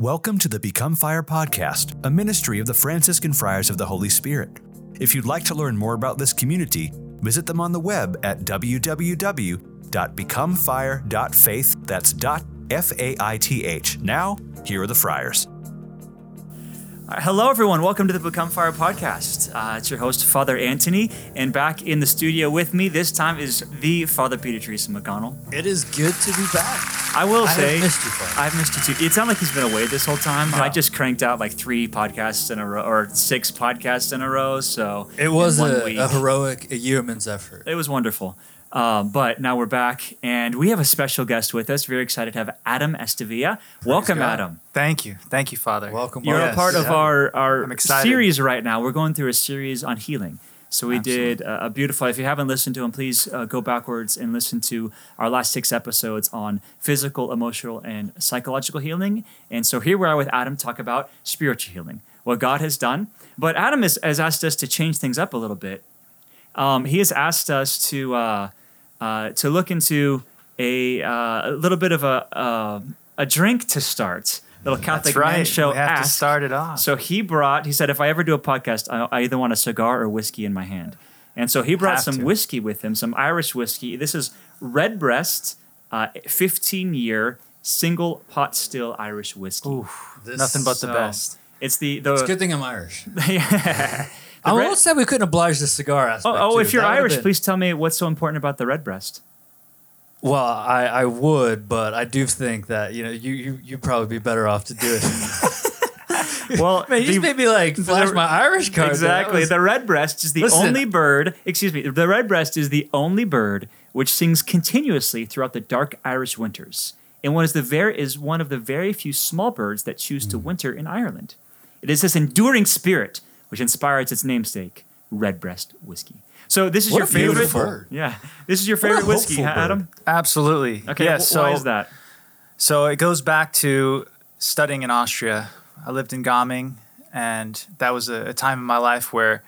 Welcome to the Become Fire podcast, a ministry of the Franciscan Friars of the Holy Spirit. If you'd like to learn more about this community, visit them on the web at www.becomefire.faith. That's .faith. Now, here are the Friars. Hello, everyone. Welcome to the Become Fire podcast. It's your host, Father Anthony, and back in the studio with me this time is the Father Peter Teresa McConnell. It is good to be back. I will say, I've missed you, Father. I've missed you too. It sounds like he's been away this whole time. No. I just cranked out like three podcasts in a row, or six podcasts in a row. So it was a heroic yeoman's effort. It was wonderful. But now we're back, and we have a special guest with us. Very excited to have Adam Estevia. Welcome, Adam. Thank you, Father. Welcome. You're a part of our series right now. We're going through a series on healing. So we did a beautiful, if you haven't listened to them, please go backwards and listen to our last six episodes on physical, emotional, and psychological healing. And so here we are with Adam, talk about spiritual healing, what God has done. But Adam has asked us to change things up a little bit. He has asked us to look into a little bit of a drink to start. Little Catholic Man show. We have to start it off. So he said, if I ever do a podcast, I either want a cigar or whiskey in my hand. And so he brought some whiskey with him, some Irish whiskey. This is Redbreast, 15-year single pot still Irish whiskey. Oof, nothing but the best. It's it's a good thing I'm Irish. Yeah. I almost said we couldn't oblige the cigar aspect. Oh, if you're Irish, please tell me what's so important about the Redbreast. Well, I would, but I do think that, you'd probably be better off to do it. Well, man, you just made me flash my Irish card. Exactly. The redbreast is the only bird, the redbreast is the only bird which sings continuously throughout the dark Irish winters. And is one of the very few small birds that choose to winter in Ireland. It is this enduring spirit which inspires its namesake, Redbreast whiskey. So this is your favorite bird. Yeah. This is your favorite whiskey, Adam? Absolutely. Okay, why is that? So it goes back to studying in Austria. I lived in Gaming, and that was a time in my life where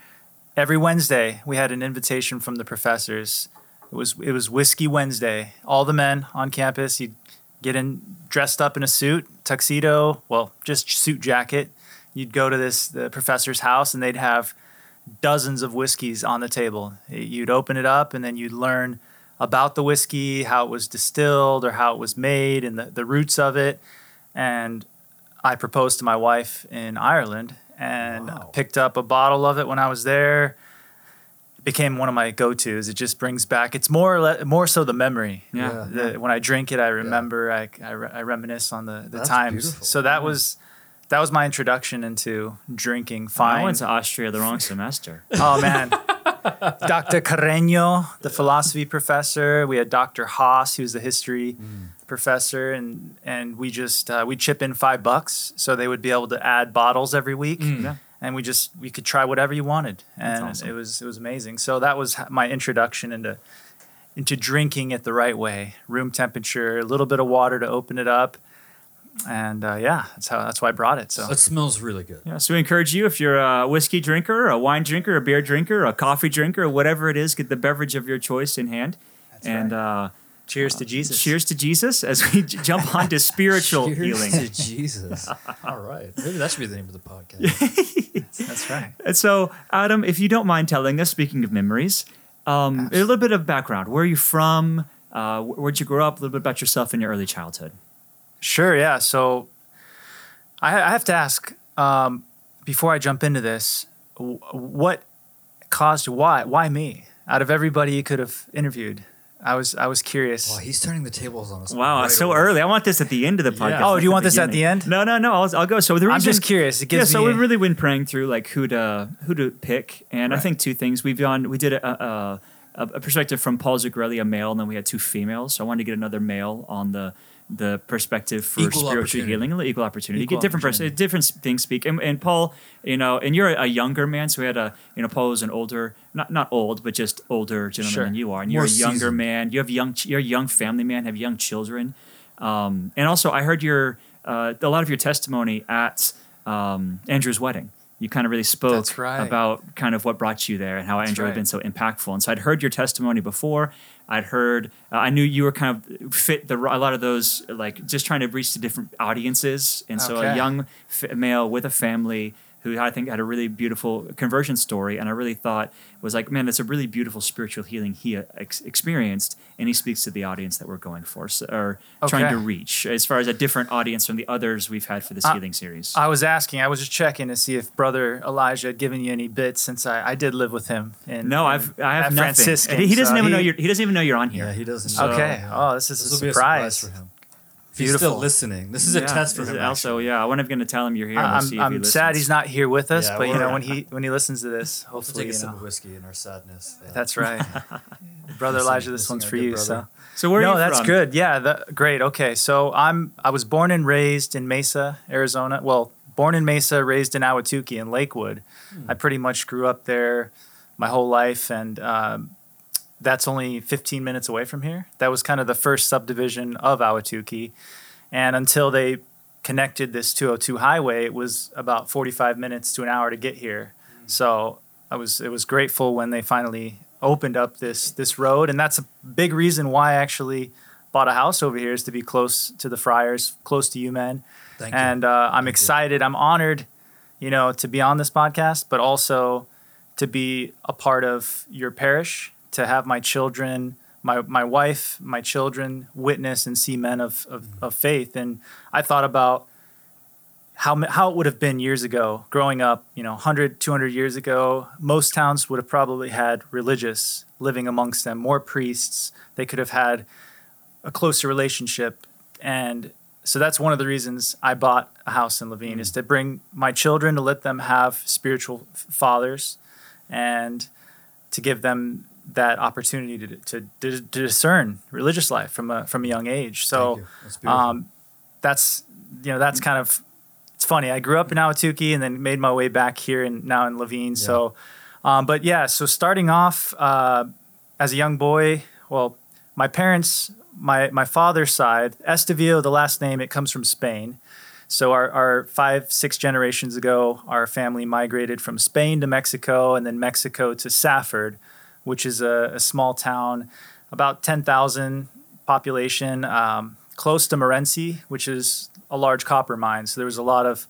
every Wednesday we had an invitation from the professors. It was Whiskey Wednesday. All the men on campus, you'd get in dressed up in a suit, tuxedo, just suit jacket. You'd go to the professor's house, and they'd have dozens of whiskeys on the table. You'd open it up, and then you'd learn about the whiskey, how it was distilled or how it was made, and the roots of it. And I proposed to my wife in Ireland, and picked up a bottle of it when I was there. It became one of my go-tos. It just brings back, it's more so the memory. Yeah. When I drink it, I remember, I reminisce on the times. Beautiful. So that was... That was my introduction into drinking fine. I went to Austria the wrong semester. Oh, man. Dr. Carreño, the philosophy professor. We had Dr. Haas, who's the history professor. And we just, we'd chip in $5, so they would be able to add bottles every week. Mm. Yeah. And we could try whatever you wanted. And awesome. It was amazing. So that was my introduction into drinking it the right way. Room temperature, a little bit of water to open it up. And that's why I brought it. So it smells really good. Yeah, so we encourage you, if you're a whiskey drinker, a wine drinker, a beer drinker, a coffee drinker, whatever it is, get the beverage of your choice in hand. That's right. Cheers to Jesus. Cheers to Jesus as we jump on to spiritual healing. Cheers to Jesus. All right. Maybe that should be the name of the podcast. That's right. And so, Adam, if you don't mind telling us, speaking of memories, a little bit of background. Where are you from? Where'd you grow up? A little bit about yourself in your early childhood. Sure, yeah. So I have to ask, before I jump into this, what caused why? Why me? Out of everybody you could have interviewed, I was curious. Wow, he's turning the tables on us. Wow, right so away. Early. I want this at the end of the podcast. Yeah. Oh, do you want this at the end? No. I'll go. So the reason, I'm just curious. It gives me... So we've really been praying through who to pick, and I think two things. We did a perspective from Paul Zucarello, a male, and then we had two females. So I wanted to get another male on the perspective for equal spiritual healing, equal opportunity. Equal get different opportunity. Different things speak. And Paul, and you're a younger man, so we had Paul was an older, not old, but just older gentleman than you are, and you're more a younger seasoned man. You have you're a young family man, have young children, and also I heard a lot of your testimony at Andrew's wedding. you kind of really spoke about kind of what brought you there and how Andrew had been so impactful. And so I'd heard your testimony before. I'd heard, I knew you were kind of fit a lot of those, like just trying to reach to different audiences. And so a young male with a family who I think had a really beautiful conversion story. And I really thought was like, man, that's a really beautiful spiritual healing he experienced. And he speaks to the audience that we're going for trying to reach as far as a different audience from the others we've had for this healing series. I was just checking to see if Brother Elijah had given you any bits since I did live with him. I have nothing. Franciscan, he doesn't even know you're on here. Yeah, he doesn't. This will be a surprise for him. Beautiful. He's still listening. This is a test for him. Also, I'm going to tell him you're here. I'm sad he's not here with us, but when he listens to this, hopefully we'll take a sip of whiskey in our sadness. Yeah. That's right, Brother Elijah. This one's for you. So where are you from? No, that's good. Yeah, great. Okay, so I was born and raised in Mesa, Arizona. Well, born in Mesa, raised in Ahwatukee in Lakewood. I pretty much grew up there my whole life, and that's only 15 minutes away from here. That was kind of the first subdivision of Ahwatukee. And until they connected this 202 highway, it was about 45 minutes to an hour to get here. So it was grateful when they finally opened up this road. And that's a big reason why I actually bought a house over here, is to be close to the Friars, close to you men. Thank you. And I'm excited. I'm honored, to be on this podcast, but also to be a part of your parish, to have my children, my wife, my children witness and see men of faith. And I thought about how it would have been years ago, growing up, 100, 200 years ago, most towns would have probably had religious living amongst them, more priests. They could have had a closer relationship. And so that's one of the reasons I bought a house in Levine, is to bring my children, to let them have spiritual fathers and to give them that opportunity to discern religious life from a young age. So that's kind of, it's funny. I grew up in Ahwatukee and then made my way back here and now in Levine. Yeah. So, so starting off as a young boy, well, my parents, my father's side, Estevia, the last name, it comes from Spain. So our 5-6 generations ago, our family migrated from Spain to Mexico and then Mexico to Safford, which is a small town, about 10,000 population, close to Morenci, which is a large copper mine. So there was a lot of,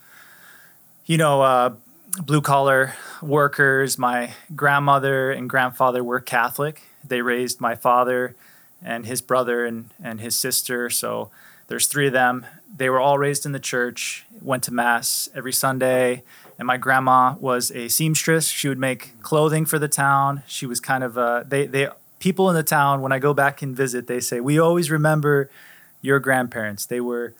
blue-collar workers. My grandmother and grandfather were Catholic. They raised my father and his brother and his sister. So there's 3 of them. They were all raised in the church, went to mass every Sunday. And my grandma was a seamstress. She would make clothing for the town. She was kind of people in the town, when I go back and visit, they say, we always remember your grandparents. They were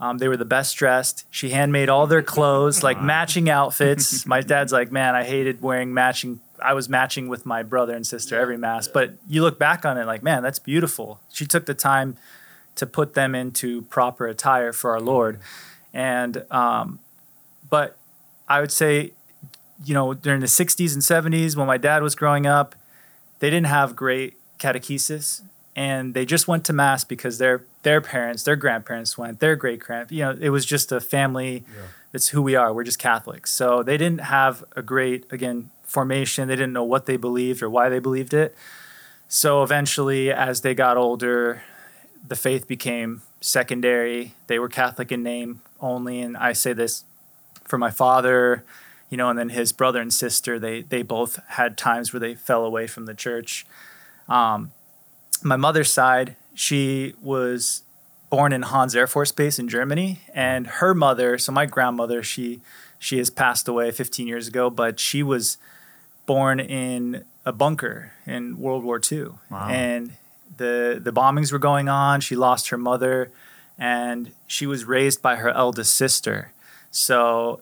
the best dressed. She handmade all their clothes, like matching outfits. My dad's like, man, I hated wearing matching. I was matching with my brother and sister every mass. But you look back on it like, man, that's beautiful. She took the time to put them into proper attire for our Lord. And, but I would say, during the 60s and 70s, when my dad was growing up, they didn't have great catechesis, and they just went to mass because their parents, their grandparents went, their great-grandparents, it was just a family. Yeah. That's who we are. We're just Catholics. So they didn't have a great, again, formation. They didn't know what they believed or why they believed it. So eventually, as they got older, the faith became secondary. They were Catholic in name only, and I say this for my father, and then his brother and sister, they both had times where they fell away from the church. My mother's side, she was born in Hans Air Force Base in Germany, and her mother, so my grandmother, she has passed away 15 years ago, but she was born in a bunker in World War II. Wow. And the bombings were going on. She lost her mother, and she was raised by her eldest sister. So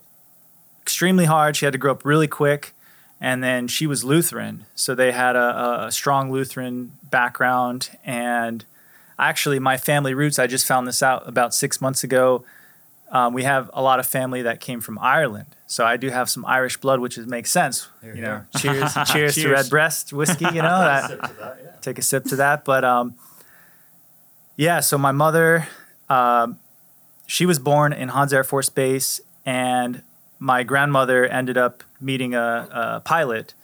extremely hard. She had to grow up really quick. And then she was Lutheran. So they had a strong Lutheran background. And actually, my family roots, I just found this out about 6 months ago. We have a lot of family that came from Ireland. So I do have some Irish blood, which makes sense. Cheers to Redbreast whiskey, Take a sip to that. But so my mother, she was born in Hans Air Force Base, and my grandmother ended up meeting a pilot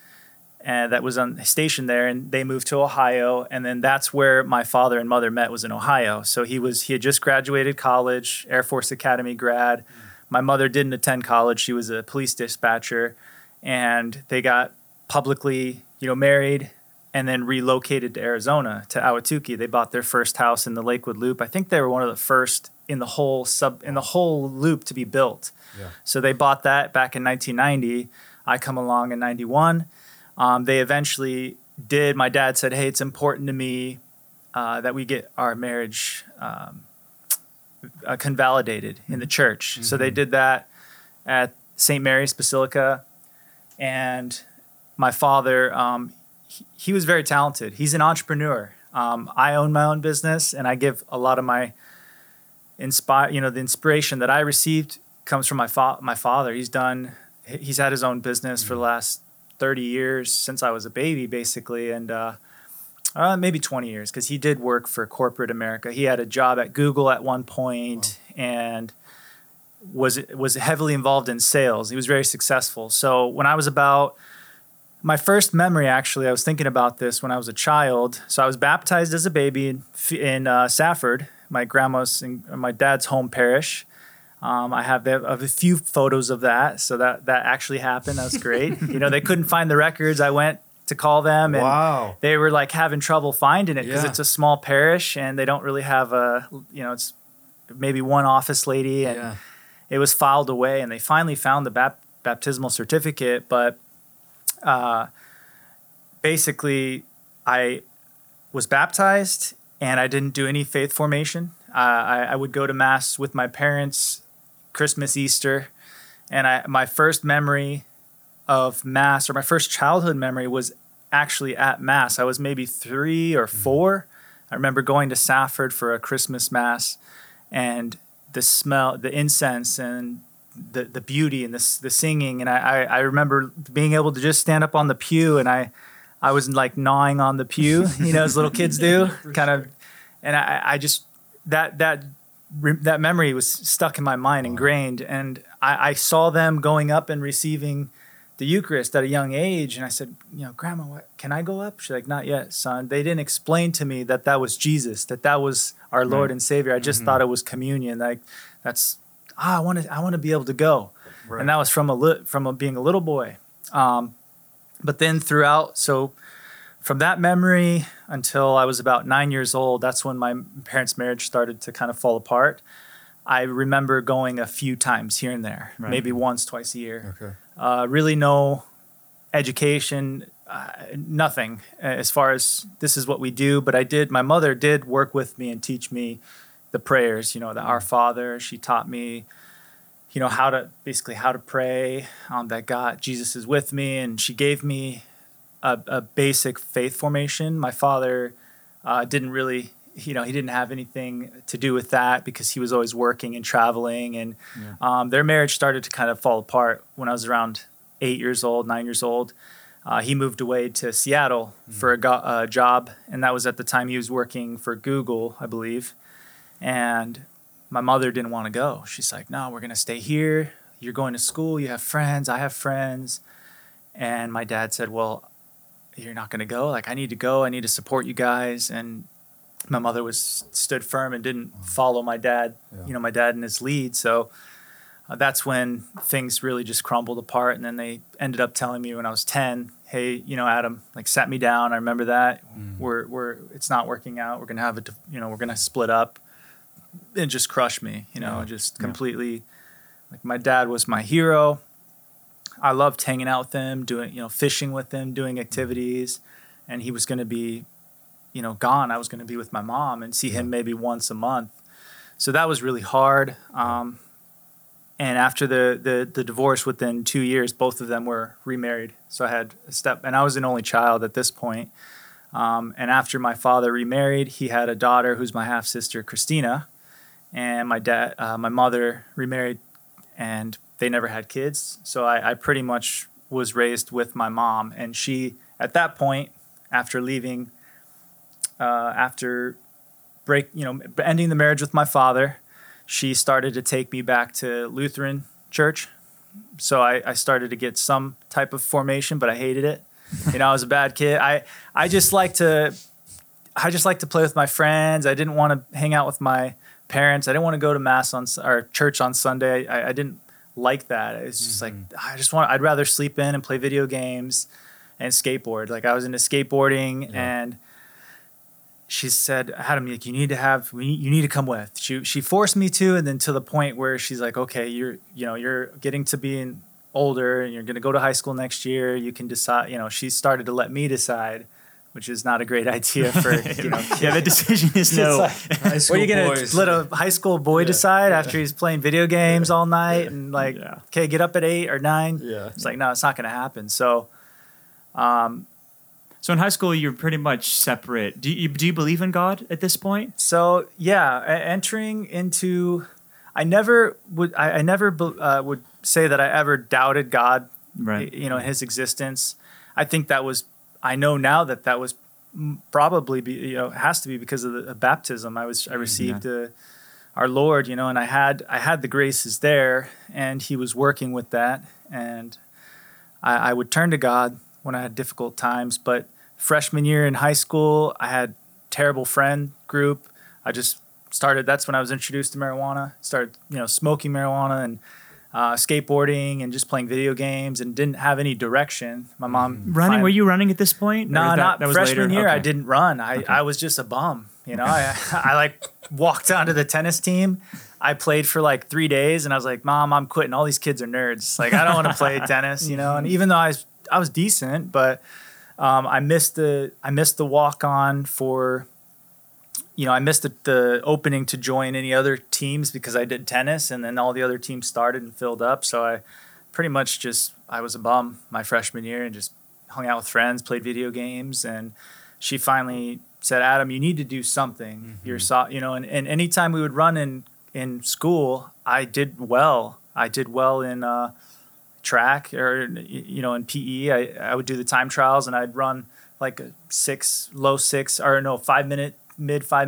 and that was on station there, and they moved to Ohio. And then that's where my father and mother met, was in Ohio. So he had just graduated college, Air Force Academy grad. Mm-hmm. My mother didn't attend college. She was a police dispatcher, and they got publicly, married and then relocated to Arizona, to Ahwatukee. They bought their first house in the Lakewood Loop. I think they were one of the first in the whole loop to be built. Yeah. So they bought that back in 1990. I come along in 91. They eventually did. My dad said, hey, it's important to me that we get our marriage convalidated in the church. Mm-hmm. So they did that at St. Mary's Basilica. And my father, he was very talented. He's an entrepreneur. I own my own business, and I give a lot of my the inspiration that I received comes from my father. He's had his own business for the last 30 years since I was a baby, basically, and maybe 20 years, because he did work for corporate America. He had a job at Google at one point. Wow. And was heavily involved in sales. He was very successful. So when I was about my first memory, actually, I was thinking about this when I was a child. So I was baptized as a baby in Safford, my grandma's and my dad's home parish. I have a few photos of that. So that actually happened. That was great. They couldn't find the records. I went to call them, and wow, they were like having trouble finding it because it's a small parish and they don't really have it's maybe one office lady, and it was filed away, and they finally found the baptismal certificate. But basically I was baptized and I didn't do any faith formation. I would go to mass with my parents, Christmas, Easter. And my first memory of mass, or my first childhood memory, was actually at mass. I was maybe 3 or 4. I remember going to Safford for a Christmas mass, and the smell, the incense, and the beauty, and the singing. And I remember being able to just stand up on the pew, and I was like gnawing on the pew, as little kids do, kind of. And I just, that memory was stuck in my mind, ingrained. And I saw them going up and receiving the Eucharist at a young age. And I said, Grandma, can I go up? She's like, not yet, son. They didn't explain to me that was Jesus, that was our Lord and Savior. I just thought it was communion. Like I want to be able to go. Right. And that was from being a little boy. But then throughout, so from that memory until I was about 9 years old, that's when my parents' marriage started to kind of fall apart. I remember going a few times here and there, right, maybe once, twice a year. Okay. Really no education, nothing as far as this is what we do. But my mother did work with me and teach me the prayers, the Our Father. She taught me, how to pray, that God, Jesus is with me. And she gave me a basic faith formation. My father didn't really, he didn't have anything to do with that because he was always working and traveling. And their marriage started to kind of fall apart when I was around 9 years old. He moved away to Seattle for a job. And that was at the time he was working for Google, I believe. And my mother didn't want to go. She's like, no, we're going to stay here. You're going to school. You have friends. I have friends. And my dad said, well, you're not going to go. Like, I need to go. I need to support you guys. And my mother stood firm and didn't follow my dad, my dad and his lead. So that's when things really just crumbled apart. And then they ended up telling me when I was 10, hey, Adam, like, sat me down. I remember that it's not working out. We're going to have we're going to split up. It just crushed me, just completely. Like, my dad was my hero. I loved hanging out with him, doing, fishing with him, doing activities. And he was going to be, gone. I was going to be with my mom and see him maybe once a month. So that was really hard. And after the divorce, within 2 years, both of them were remarried. So I had and I was an only child at this point. And after my father remarried, he had a daughter who's my half sister, Christina. And my mother remarried, and they never had kids. So I pretty much was raised with my mom. And she, at that point, after leaving, ending the marriage with my father, she started to take me back to Lutheran church. so I started to get some type of formation, but I hated it. You know, I was a bad kid. I just like to play with my friends. I didn't want to hang out with my parents. I didn't want to go to mass on or church on Sunday. I didn't like that. It's just like I'd rather sleep in and play video games and skateboard. Like I was into skateboarding, and she said, Adam, like, you need to come with. She forced me to, and then to the point where she's like, okay, you're getting to being older and you're going to go to high school next year. You can decide, you know, she started to let me decide, which is not a great idea for, you know, yeah, the decision is no. Like, what are you going to let a high school boy decide after he's playing video games all night and like, okay, get up at 8 or 9. Yeah. It's like, no, it's not going to happen. So, so in high school, you're pretty much separate. Do you believe in God at this point? So yeah, entering into, I never would say that I ever doubted God, right? You know, His existence. I think that was. I know now that that was probably has to be because of the baptism I received our Lord, you know, and I had the graces there, and He was working with that, and I would turn to God when I had difficult times. But freshman year in high school, I had terrible friend group. I just started, that's when I was introduced to marijuana, started, you know, smoking marijuana and skateboarding and just playing video games and didn't have any direction. My mom. Running? Were you running at this point? No, not freshman year. Okay. I didn't run. I was just a bum. You know, I like walked onto the tennis team. I played for like 3 days and I was like, Mom, I'm quitting. All these kids are nerds. Like, I don't want to play tennis, you know? And even though I was decent, but I missed the walk on for, you know, I missed the opening to join any other teams because I did tennis, and then all the other teams started and filled up. So I pretty much I was a bum my freshman year and just hung out with friends, played video games. And she finally said, Adam, you need to do something. You're you know, and anytime we would run in school, I did well in track, or, you know, in PE, I would do the time trials, and I'd run like a 5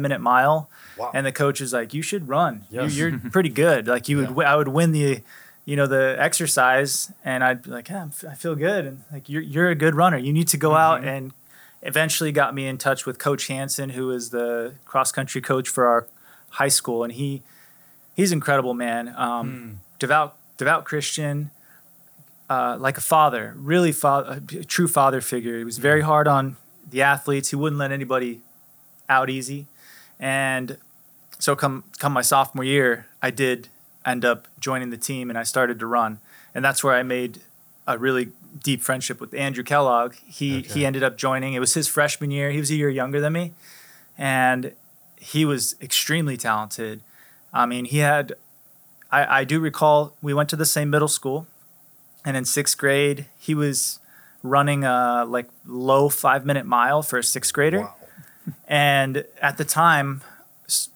minute mile. Wow. And the coach is like, you should run. Yes. You're pretty good. Like you would, I would win the, you know, the exercise, and I'd be like, yeah, I feel good. And like, you're a good runner. You need to go out. And eventually got me in touch with Coach Hansen, who is the cross country coach for our high school. And he's an incredible man. Devout Christian, like a father, really a true father figure. He was very hard on the athletes. He wouldn't let anybody out easy. And so come my sophomore year, I did end up joining the team, and I started to run. And that's where I made a really deep friendship with Andrew Kellogg. He ended up joining. It was his freshman year. He was a year younger than me, and he was extremely talented. I mean, he had, I do recall we went to the same middle school, and in 6th grade, he was running a like low 5 minute mile for a 6th grader. Wow. And at the time,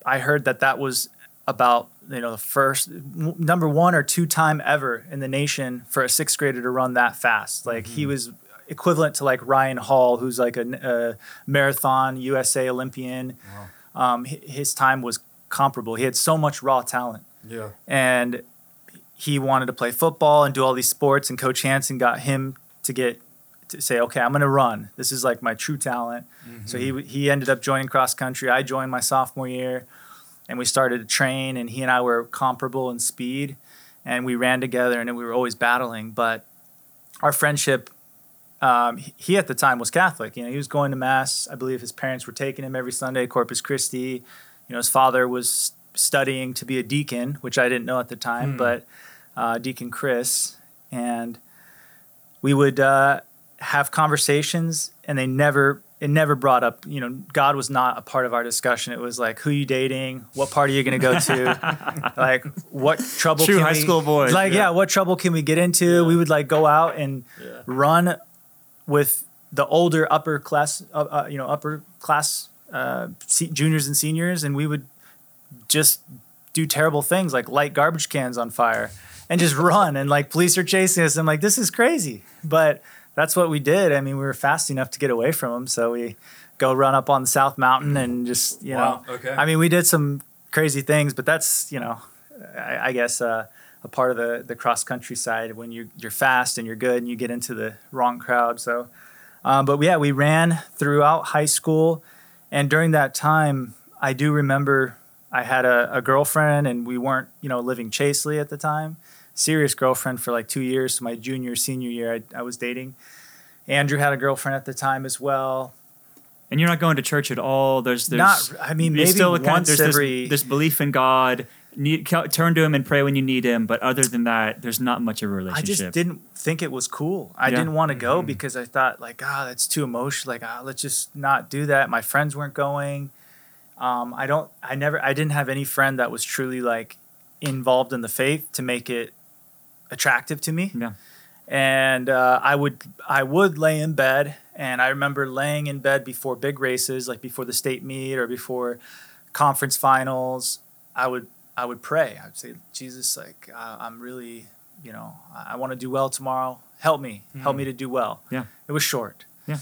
I heard that was about, you know, the first number 1 or 2 time ever in the nation for a 6th grader to run that fast. Like he was equivalent to like Ryan Hall, who's like a marathon USA Olympian. Wow. His time was comparable. He had so much raw talent. Yeah. And he wanted to play football and do all these sports. And Coach Hansen got him to say, okay, I'm going to run. This is like my true talent. So he ended up joining cross country. I joined my sophomore year, and we started to train, and he and I were comparable in speed, and we ran together, and we were always battling. But our friendship, he at the time was Catholic. You know, he was going to mass. I believe his parents were taking him every Sunday, Corpus Christi. You know, his father was studying to be a deacon, which I didn't know at the time, but Deacon Chris. And we would have conversations, and it never brought up, you know, God was not a part of our discussion. It was like, who are you dating? What party are you going to go to? Like, what trouble True can high we, school boys. Like, what trouble can we get into? Yeah. We would like go out and run with the older upper class juniors and seniors. And we would just do terrible things, like light garbage cans on fire and just run. And like police are chasing us. I'm like, this is crazy. But that's what we did. I mean, we were fast enough to get away from them. So we go run up on the South Mountain and just, you know, I mean, we did some crazy things, but that's, you know, I guess a part of the cross-country side when you're fast and you're good and you get into the wrong crowd. So, but yeah, we ran throughout high school. And during that time, I do remember I had a girlfriend, and we weren't, living chastely at the time. Serious girlfriend for like 2 years. So my junior, senior year, I was dating. Andrew had a girlfriend at the time as well. And you're not going to church at all. There's belief in God. Turn to him and pray when you need him. But other than that, there's not much of a relationship. I just didn't think it was cool. I didn't want to go because I thought that's too emotional. Let's just not do that. My friends weren't going. I didn't have any friend that was truly involved in the faith to make it attractive to me. Yeah. And I would lay in bed, and I remember laying in bed before big races, like before the state meet or before conference finals. I would pray. I'd say, Jesus, I'm really, I want to do well tomorrow. Help me. Mm-hmm. Help me to do well. Yeah. It was short. Yeah.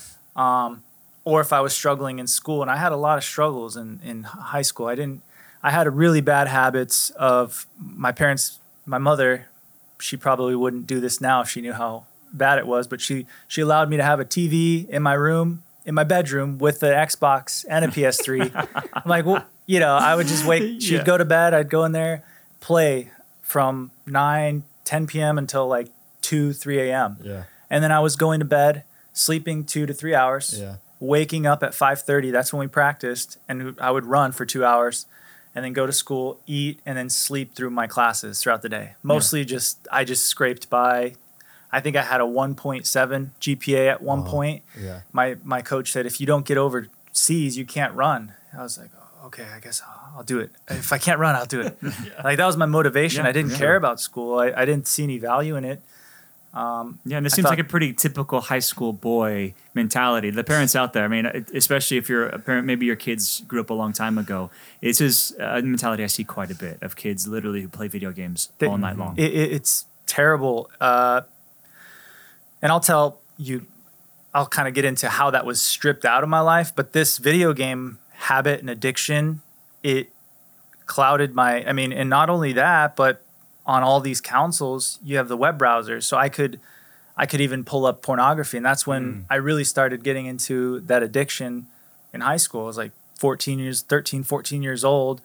Or if I was struggling in school, and I had a lot of struggles in high school. I had really bad habits of my parents. My mother, she probably wouldn't do this now if she knew how bad it was, but she allowed me to have a TV in my room, in my bedroom, with an Xbox and a PS3. I'm like, well, I would just wake, she'd go to bed, I'd go in there, play from 10 p.m. until 2, 3 a.m. Yeah. And then I was going to bed, sleeping 2 to 3 hours, waking up at 5:30. That's when we practiced, and I would run for 2 hours. And then go to school, eat, and then sleep through my classes throughout the day. Mostly I just scraped by. I think I had a 1.7 GPA at one point. Yeah. My coach said, if you don't get over C's, you can't run. I was like, oh, okay, I guess I'll do it. If I can't run, I'll do it. That was my motivation. Yeah, I didn't care about school. I didn't see any value in it. And this seems like a pretty typical high school boy mentality. The parents out there, I mean, especially if you're a parent, maybe your kids grew up a long time ago. It's just a mentality I see quite a bit of kids literally who play video games all night long. It's terrible. And I'll tell you, I'll kind of get into how that was stripped out of my life. But this video game habit and addiction, it clouded and not only that, but on all these councils, you have the web browser. So I could even pull up pornography. And that's when I really started getting into that addiction in high school. I was 14 years old,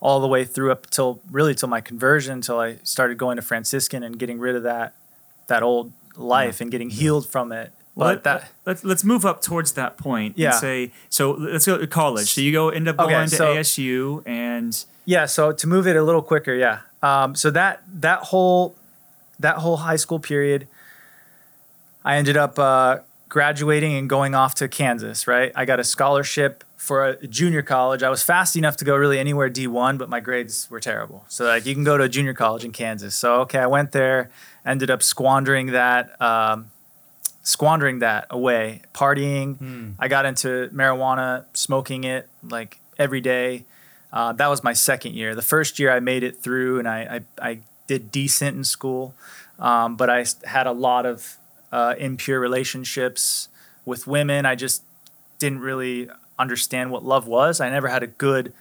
all the way through up till my conversion, until I started going to Franciscan and getting rid of that old life and getting healed from it. Well, let's move up towards that point and say, so let's go to college. So you end up going to ASU and... Yeah. So to move it a little quicker. Yeah. So that whole high school period, I ended up graduating and going off to Kansas, right? I got a scholarship for a junior college. I was fast enough to go really anywhere D1, but my grades were terrible. So you can go to a junior college in Kansas. So, okay, I went there, ended up squandering that away, partying. I got into marijuana, smoking it every day. That was my second year. The first year I made it through, and I did decent in school, but I had a lot of impure relationships with women. I just didn't really understand what love was. I never had a good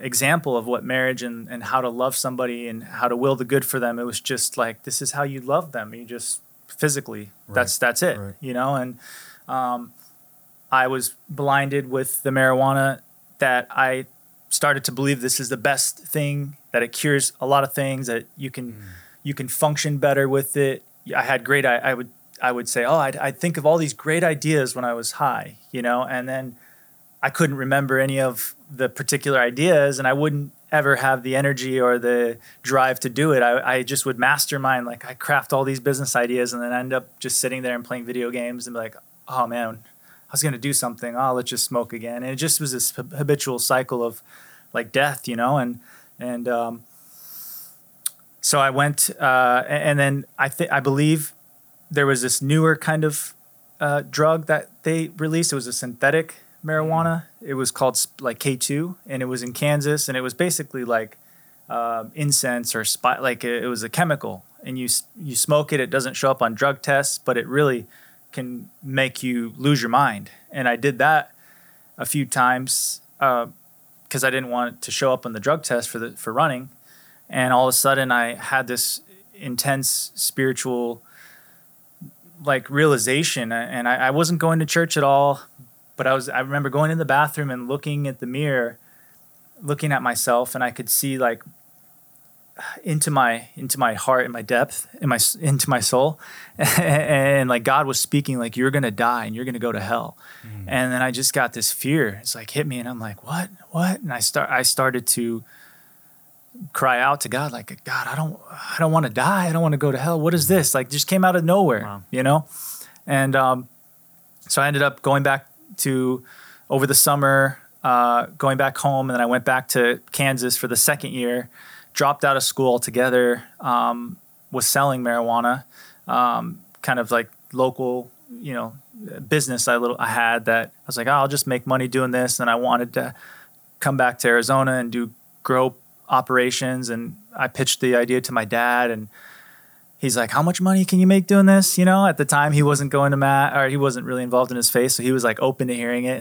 example of what marriage and how to love somebody and how to will the good for them. It was just this is how you love them. You just physically, right. That's it, right. And I was blinded with the marijuana that I started to believe this is the best thing, that it cures a lot of things, that you can function better with it. I had great, I would say, I'd think of all these great ideas when I was high, and then I couldn't remember any of the particular ideas, and I wouldn't ever have the energy or the drive to do it. I just would mastermind, I craft all these business ideas, and then I end up just sitting there and playing video games and be like, oh man, I was going to do something. Oh, let's just smoke again. And it just was this habitual cycle of death, and so I went, and then I believe there was this newer kind of drug that they released. It was a synthetic marijuana. It was called K2, and it was in Kansas, and it was basically incense or spot. It was a chemical, and you smoke it. It doesn't show up on drug tests, but it really can make you lose your mind. And I did that a few times because I didn't want it to show up on the drug test for running. And all of a sudden I had this intense spiritual like realization, and I wasn't going to church at all, but I remember going in the bathroom and looking at the mirror, looking at myself, and I could see like into my heart and my depth and into my soul. And like God was speaking, like, you're going to die and you're going to go to hell. Mm. And then I just got this fear. It's like hit me, and I'm like, what? And I started to cry out to God, like, God, I don't want to die. I don't want to go to hell. What is this? Like, just came out of nowhere, wow. You know? And so I ended up going back to, over the summer, going back home. And then I went back to Kansas for the second year, dropped out of school altogether, was selling marijuana, kind of like local, you know, business I had that I was like, oh, I'll just make money doing this. And I wanted to come back to Arizona and do grow operations, and I pitched the idea to my dad, and he's like, how much money can you make doing this? You know, at the time he wasn't going to math, or he wasn't really involved in his faith, so he was like open to hearing it,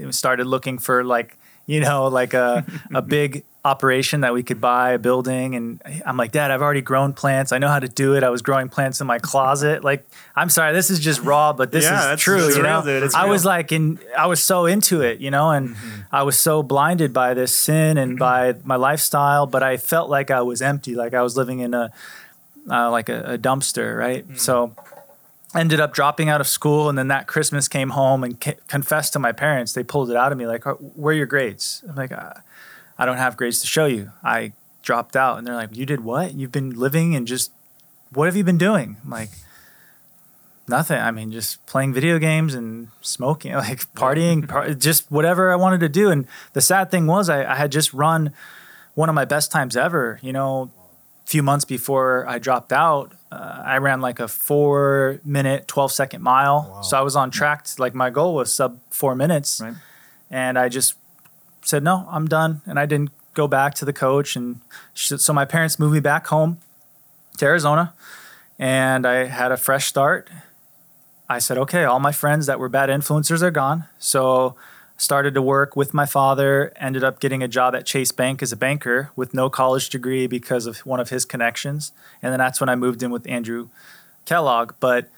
and started looking for like, you know, like a big operation that we could buy a building. And I'm like, Dad, I've already grown plants. I know how to do it. I was growing plants in my closet. Like, I'm sorry, this is just raw, but this is true. You know, real, I was like, I was so into it, you know, and mm-hmm. I was so blinded by this sin and by my lifestyle, but I felt like I was empty. Like I was living in a dumpster. Right. Mm-hmm. So ended up dropping out of school. And then that Christmas came home and confessed to my parents. They pulled it out of me. Like, where are your grades? I'm like, I don't have grades to show you. I dropped out. And they're like, you did what? You've been living and just, what have you been doing? I'm like, nothing. I mean, just playing video games and smoking, like partying, just whatever I wanted to do. And the sad thing was I had just run one of my best times ever. You know, a few months before I dropped out, I ran like a 4 minute, 12 second mile. Wow. So I was on track to, like, my goal was sub 4 minutes. Right. And I just said, no, I'm done. And I didn't go back to the coach. And so my parents moved me back home to Arizona, and I had a fresh start. I said, okay, all my friends that were bad influencers are gone. So started to work with my father, ended up getting a job at Chase Bank as a banker with no college degree because of one of his connections. And then that's when I moved in with Andrew Kellogg. But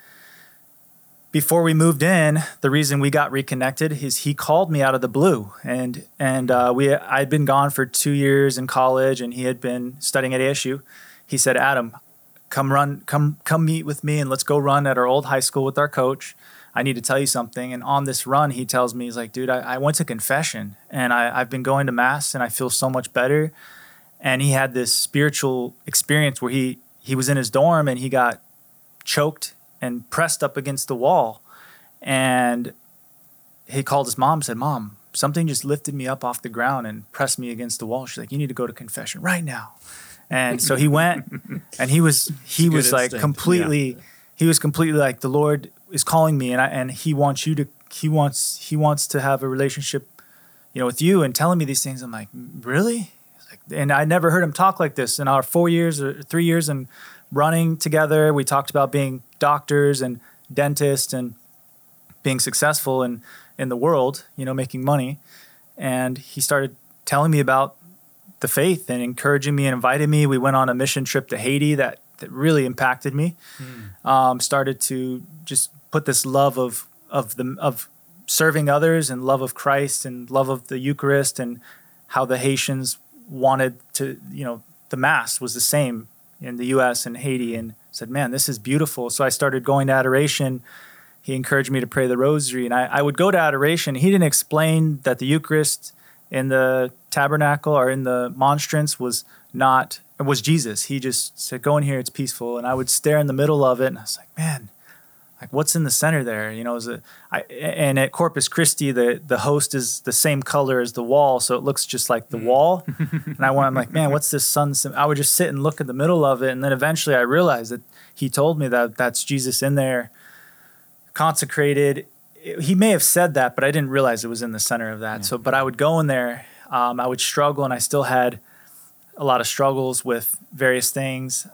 before we moved in, the reason we got reconnected is he called me out of the blue, and I'd been gone for 2 years in college, and he had been studying at ASU. He said, Adam, come meet with me, and let's go run at our old high school with our coach. I need to tell you something. And on this run, he tells me, he's like, dude, I went to confession, and I've been going to mass, and I feel so much better. And he had this spiritual experience where he was in his dorm, and he got choked and pressed up against the wall. And he called his mom and said, Mom, something just lifted me up off the ground and pressed me against the wall. She's like, you need to go to confession right now. And so he went, and he was like instinct. Completely, yeah. He was completely like, the Lord is calling me, and he wants to have a relationship, you know, with you, and telling me these things. I'm like, really? Like, and I never heard him talk like this in our 4 years or 3 years and running together. We talked about being doctors and dentists and being successful in the world, you know, making money. And he started telling me about the faith and encouraging me and invited me. We went on a mission trip to Haiti that really impacted me. Started to just put this love of serving others and love of Christ and love of the Eucharist, and how the Haitians wanted to, you know, the Mass was the same in the U.S. and Haiti, and said, man, this is beautiful. So I started going to adoration. He encouraged me to pray the rosary, and I would go to adoration. He didn't explain that the Eucharist in the tabernacle or in the monstrance was Jesus. He just said, go in here, it's peaceful. And I would stare in the middle of it, and I was like, man, like, what's in the center there? You know, and at Corpus Christi, the host is the same color as the wall, so it looks just like the wall. And I'm like, man, what's this sun? I would just sit and look in the middle of it, and then eventually I realized that he told me that that's Jesus in there, consecrated. He may have said that, but I didn't realize it was in the center of that. Yeah. So, but I would go in there, I would struggle, and I still had a lot of struggles with various things.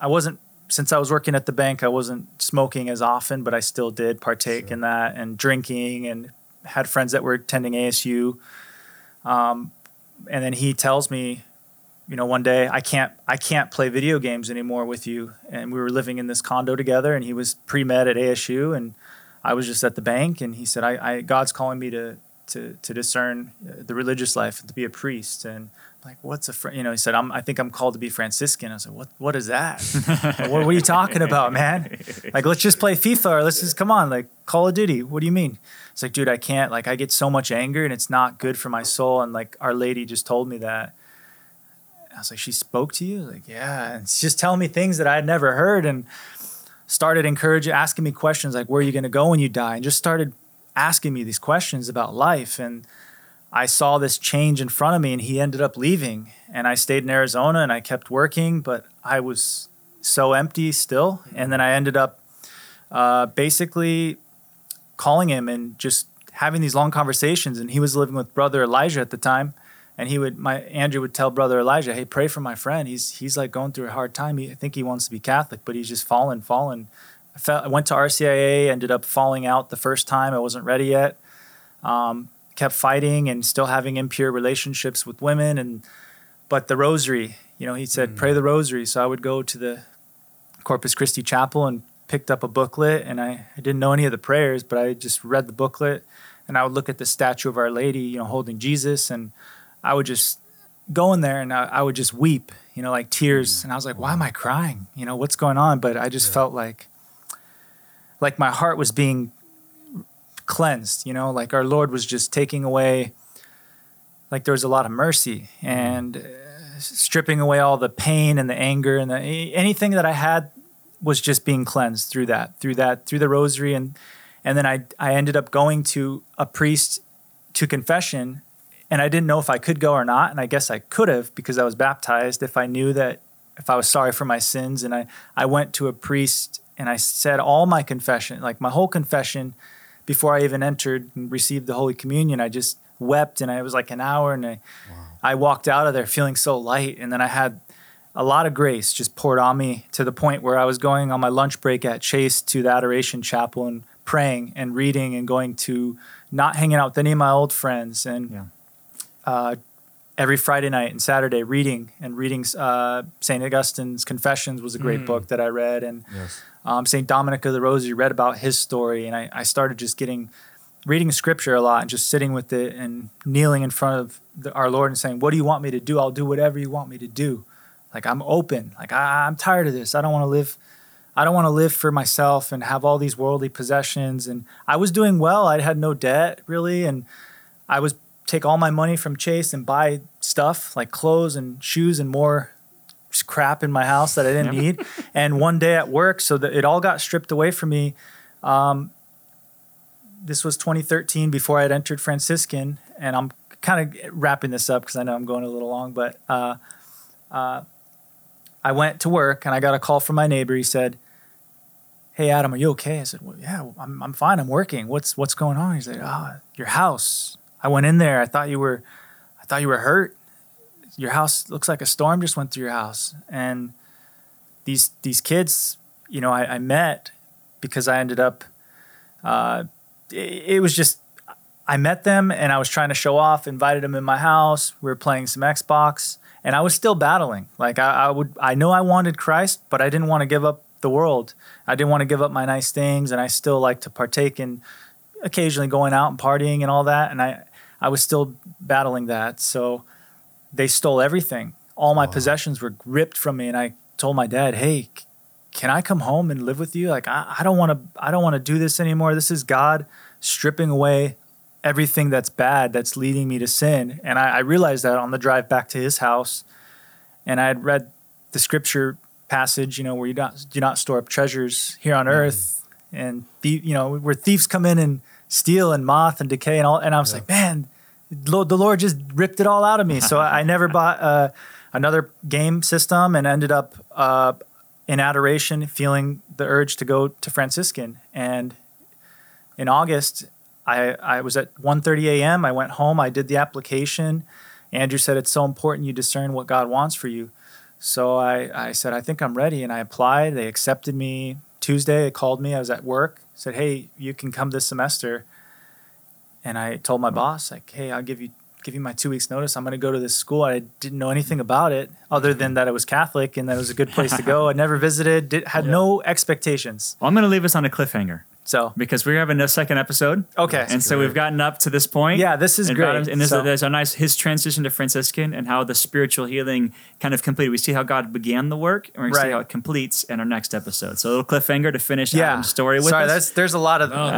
Since I was working at the bank, I wasn't smoking as often, but I still did partake in that, and drinking, and had friends that were attending ASU. And then he tells me you know, one day I can't play video games anymore with you. And we were living in this condo together, and he was pre-med at ASU, and I was just at the bank. And he said, God's calling me to discern the religious life, to be a priest. And I'm like, what's he said, I think I'm called to be Franciscan. I said, what is that? Like, what are you talking about, man? Like, let's just play FIFA, or let's just, come on, like Call of Duty. What do you mean? It's like, dude, I can't, like, I get so much anger, and it's not good for my soul. And like, Our Lady just told me that. I was like, she spoke to you? Like, yeah. And she's just telling me things that I had never heard, and started encouraging, asking me questions like, where are you going to go when you die? And just started asking me these questions about life. And I saw this change in front of me, and he ended up leaving. And I stayed in Arizona, and I kept working, but I was so empty still. And then I ended up basically calling him and just having these long conversations. And he was living with Brother Elijah at the time. And Andrew would tell Brother Elijah, hey, pray for my friend. He's like going through a hard time. I think he wants to be Catholic, but he's just fallen. I went to RCIA, ended up falling out the first time. I wasn't ready yet. Kept fighting and still having impure relationships with women. But the rosary, you know, he said, pray the rosary. So I would go to the Corpus Christi chapel and picked up a booklet. And I didn't know any of the prayers, but I just read the booklet. And I would look at the statue of Our Lady, you know, holding Jesus, and I would just go in there, and I would just weep, you know, like tears. And I was like, why am I crying? You know, what's going on? But I just felt like my heart was being cleansed, you know, like our Lord was just taking away, like there was a lot of mercy and stripping away all the pain and the anger, and anything that I had was just being cleansed through the rosary. And then I ended up going to a priest to confession. And I didn't know if I could go or not. And I guess I could have, because I was baptized, if I knew that, if I was sorry for my sins. And I went to a priest, and I said all my confession, like my whole confession, before I even entered and received the Holy Communion. I just wept, and it was like an hour, and I walked out of there feeling so light. And then I had a lot of grace just poured on me, to the point where I was going on my lunch break at Chase to the Adoration Chapel and praying and reading and going to, not hanging out with any of my old friends. And every Friday night and Saturday, reading St. Augustine's Confessions was a great book that I read. And St. Dominic of the Rosary, read about his story. And I started just reading scripture a lot, and just sitting with it and kneeling in front of our Lord and saying, what do you want me to do? I'll do whatever you want me to do. Like, I'm open. Like, I'm tired of this. I don't want to live for myself and have all these worldly possessions. And I was doing well. I had no debt, really. And I was take all my money from Chase and buy stuff like clothes and shoes and more crap in my house that I didn't need. And one day at work, so that it all got stripped away from me. This was 2013, before I had entered Franciscan, and I'm kind of wrapping this up because I know I'm going a little long, but I went to work, and I got a call from my neighbor. He said, hey, Adam, are you okay? I said, well, yeah, I'm fine. I'm working. What's going on? He said, your house. I went in there. I thought you were hurt. Your house looks like a storm just went through your house. And these kids, you know, I met, because I ended up, it was just, I met them, and I was trying to show off, invited them in my house. We were playing some Xbox, and I was still battling. Like I know I wanted Christ, but I didn't want to give up the world. I didn't want to give up my nice things. And I still like to partake in occasionally going out and partying and all that. And I was still battling that. So they stole everything. All my possessions were ripped from me. And I told my dad, hey, can I come home and live with you? Like, I don't want to do this anymore. This is God stripping away everything that's bad, that's leading me to sin. And I realized that on the drive back to his house. And I had read the scripture passage, you know, where you do not store up treasures here on earth. And you know, where thieves come in and steal and moth and decay and all. And I was like, man, the Lord just ripped it all out of me. So I never bought another game system, and ended up in adoration feeling the urge to go to Franciscan. And in August, I was at 1:30 a.m. I went home. I did the application. Andrew said, it's so important you discern what God wants for you. So I said, I think I'm ready. And I applied. They accepted me. Tuesday, they called me. I was at work. Said, hey, you can come this semester. And I told my boss, like, hey, I'll give you give you my 2 weeks notice. I'm going to go to this school. I didn't know anything about it other than that it was Catholic and that it was a good place to go. I never visited, had no expectations. Well, I'm going to leave us on a cliffhanger. So, because we're having a second episode. Okay. That's and so great. We've gotten up to this point. Yeah, this is great. There's a nice, his transition to Franciscan and how the spiritual healing kind of completed. We see how God began the work and we're going to see how it completes in our next episode. So a little cliffhanger to finish Adam's story with us. Sorry, there's a lot of info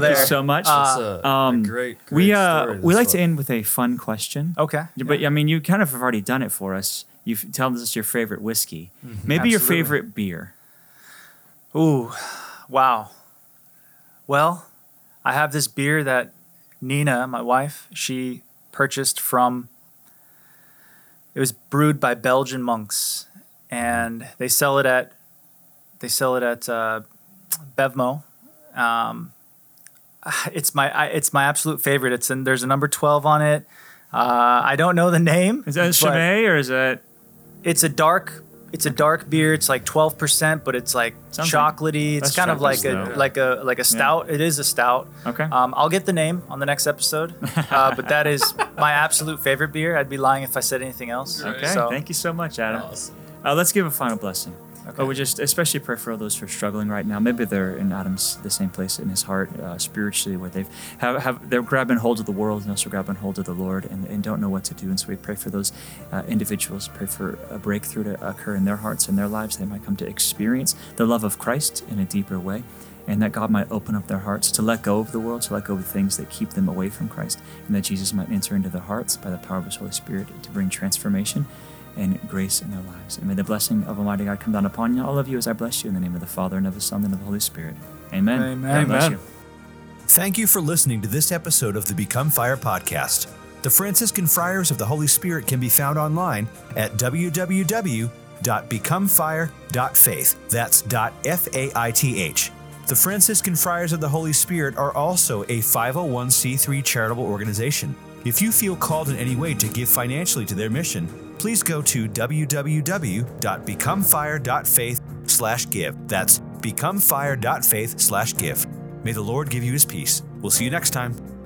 there. Thank you so much. That's a great story. We like to end with a fun question. Okay. But I mean, you kind of have already done it for us. You've told us your favorite whiskey. Mm-hmm. Maybe your favorite beer. Ooh, wow. Well, I have this beer that Nina, my wife, she purchased from, it was brewed by Belgian monks, and they sell it at Bevmo. It's my absolute favorite. There's a number 12 on it. I don't know the name. Is that Chimay or is that? It's a dark beer. It's like 12%, but it's like chocolatey. It's kind of like a stout. Yeah. It is a stout. Okay. I'll get the name on the next episode. But that is my absolute favorite beer. I'd be lying if I said anything else. Okay. So, thank you so much, Adam. Awesome. Let's give a final blessing. Okay. But we just especially pray for all those who are struggling right now. Maybe they're in Adam's the same place in his heart spiritually, where they've they're grabbing hold of the world and also grabbing hold of the Lord and don't know what to do. And so we pray for those individuals. Pray for a breakthrough to occur in their hearts and their lives. They might come to experience the love of Christ in a deeper way, and that God might open up their hearts to let go of the world, to let go of the things that keep them away from Christ, and that Jesus might enter into their hearts by the power of His Holy Spirit to bring transformation and grace in their lives. And may the blessing of Almighty God come down upon you, all of you, as I bless you in the name of the Father and of the Son and of the Holy Spirit. Amen. Amen. Bless you. Thank you for listening to this episode of the Become Fire podcast. The Franciscan Friars of the Holy Spirit can be found online at www.becomefire.faith. That's .faith. The Franciscan Friars of the Holy Spirit are also a 501c3 charitable organization. If you feel called in any way to give financially to their mission, please go to www.becomefire.faith/give. That's becomefire.faith/give. May the Lord give you His peace. We'll see you next time.